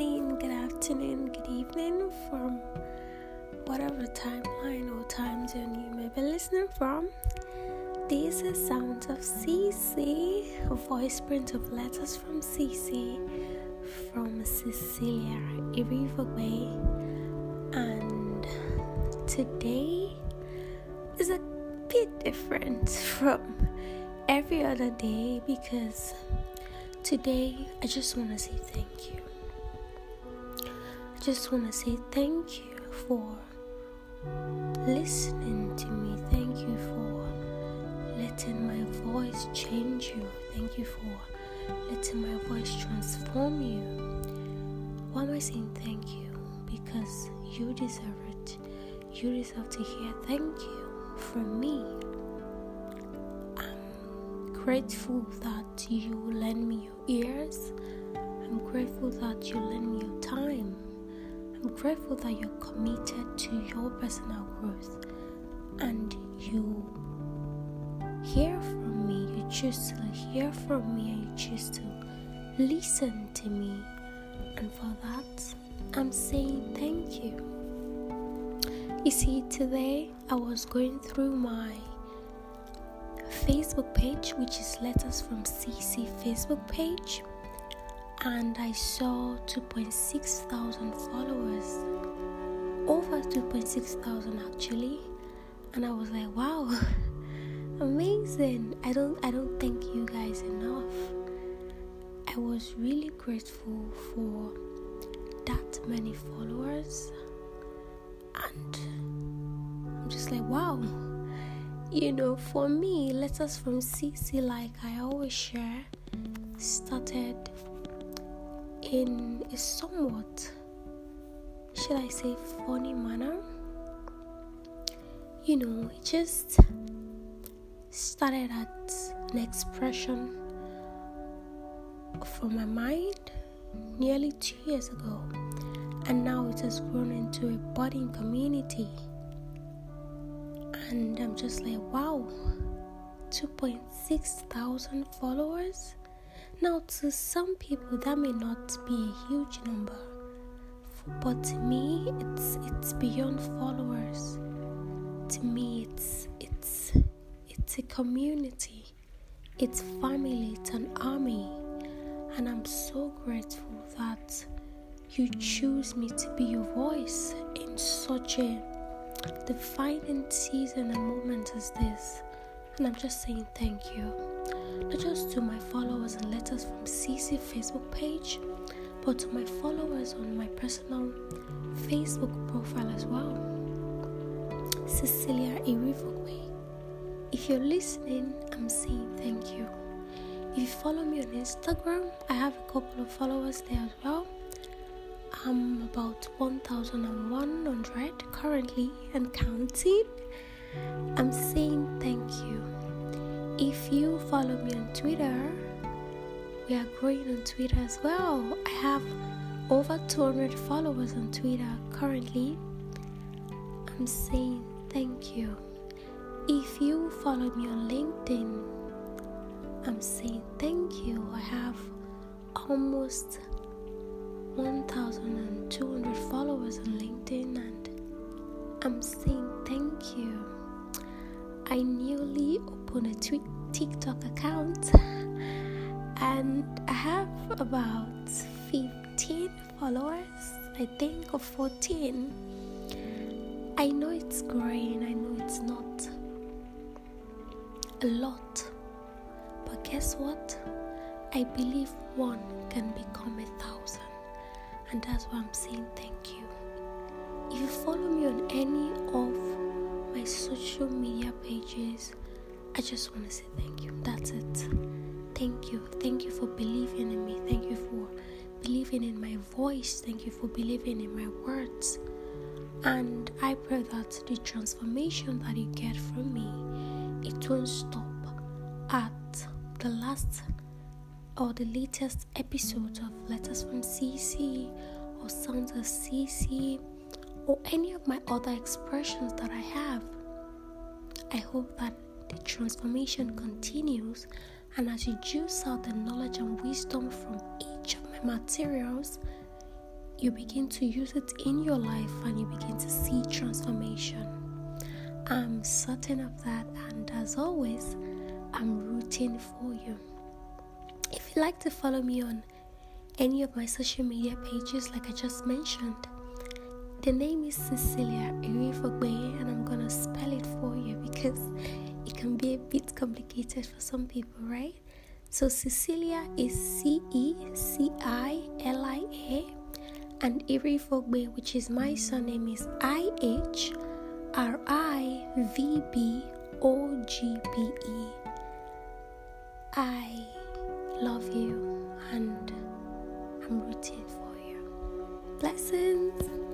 morning, good afternoon, good evening, from whatever timeline or time zone you may be listening from. These are sounds of Cece, a voice print of letters from Cece, from Cecilia Irivaway, and today is a bit different from every other day because today I just want to say thank you. I just want to say thank you for listening to me. Thank you for letting my voice change you. Thank you for letting my voice transform you. Why am I saying thank you? Because you deserve it. You deserve to hear thank you from me. I'm grateful that you lend me your ears. I'm grateful that you lend me your time. I'm grateful that you're committed to your personal growth and you hear from me, you choose to hear from me, and you choose to listen to me. And for that, I'm saying thank you. You see, today I was going through my Facebook page, which is Letters from CC Facebook page, and I saw 2,600 followers, over 2,600 actually, and I was like, wow, amazing. I don't thank you guys enough. I was really grateful for that many followers, and I'm just like, wow. You know, for me, Letters from CC, like I always share, started in a somewhat, should I say, funny manner. You know, it just started as an expression from my mind nearly 2 years ago, and now it has grown into a budding community. And I'm just like, wow, 2,600 followers. Now, to some people, that may not be a huge number, but to me, it's beyond followers. To me, it's a community, it's family, it's an army, and I'm so grateful that you choose me to be your voice in such a defining season and moment as this. And I'm just saying thank you. Not just to my followers and Letters from CC Facebook page, but to my followers on my personal Facebook profile as well, Cecilia Irivaway. If you're listening, I'm saying thank you. If you follow me on Instagram, I have a couple of followers there as well. I'm about 1,100 currently and counting. I'm saying thank you. If you follow me on Twitter, we are growing on Twitter as well. I have over 200 followers on Twitter currently. I'm saying thank you. If you follow me on LinkedIn, I'm saying thank you. I have almost 1,200 followers on LinkedIn, and I'm saying thank you. I newly opened a TikTok account and I have about 15 followers, I think, or 14. I know it's growing, I know it's not a lot, but guess what? I believe one can become 1,000, and that's why I'm saying thank you. If you follow me on any of my social media pages, I just want to say thank you. That's it. Thank you. Thank you for believing in me. Thank you for believing in my voice. Thank you for believing in my words. And I pray that the transformation that you get from me, it won't stop at the last or the latest episode of Letters from CC or Sounds of CC, or any of my other expressions that I have. I hope that the transformation continues, and as you juice out the knowledge and wisdom from each of my materials, you begin to use it in your life and you begin to see transformation. I'm certain of that, and as always, I'm rooting for you. If you'd like to follow me on any of my social media pages like I just mentioned, the name is Cecilia Ihrivbogbe, and I'm going to spell it for you because it can be a bit complicated for some people, right? So Cecilia is C-E-C-I-L-I-A, and Ihrivbogbe, which is my surname, is I-H-R-I-V-B-O-G-B-E. I love you and I'm rooting for you. Blessings!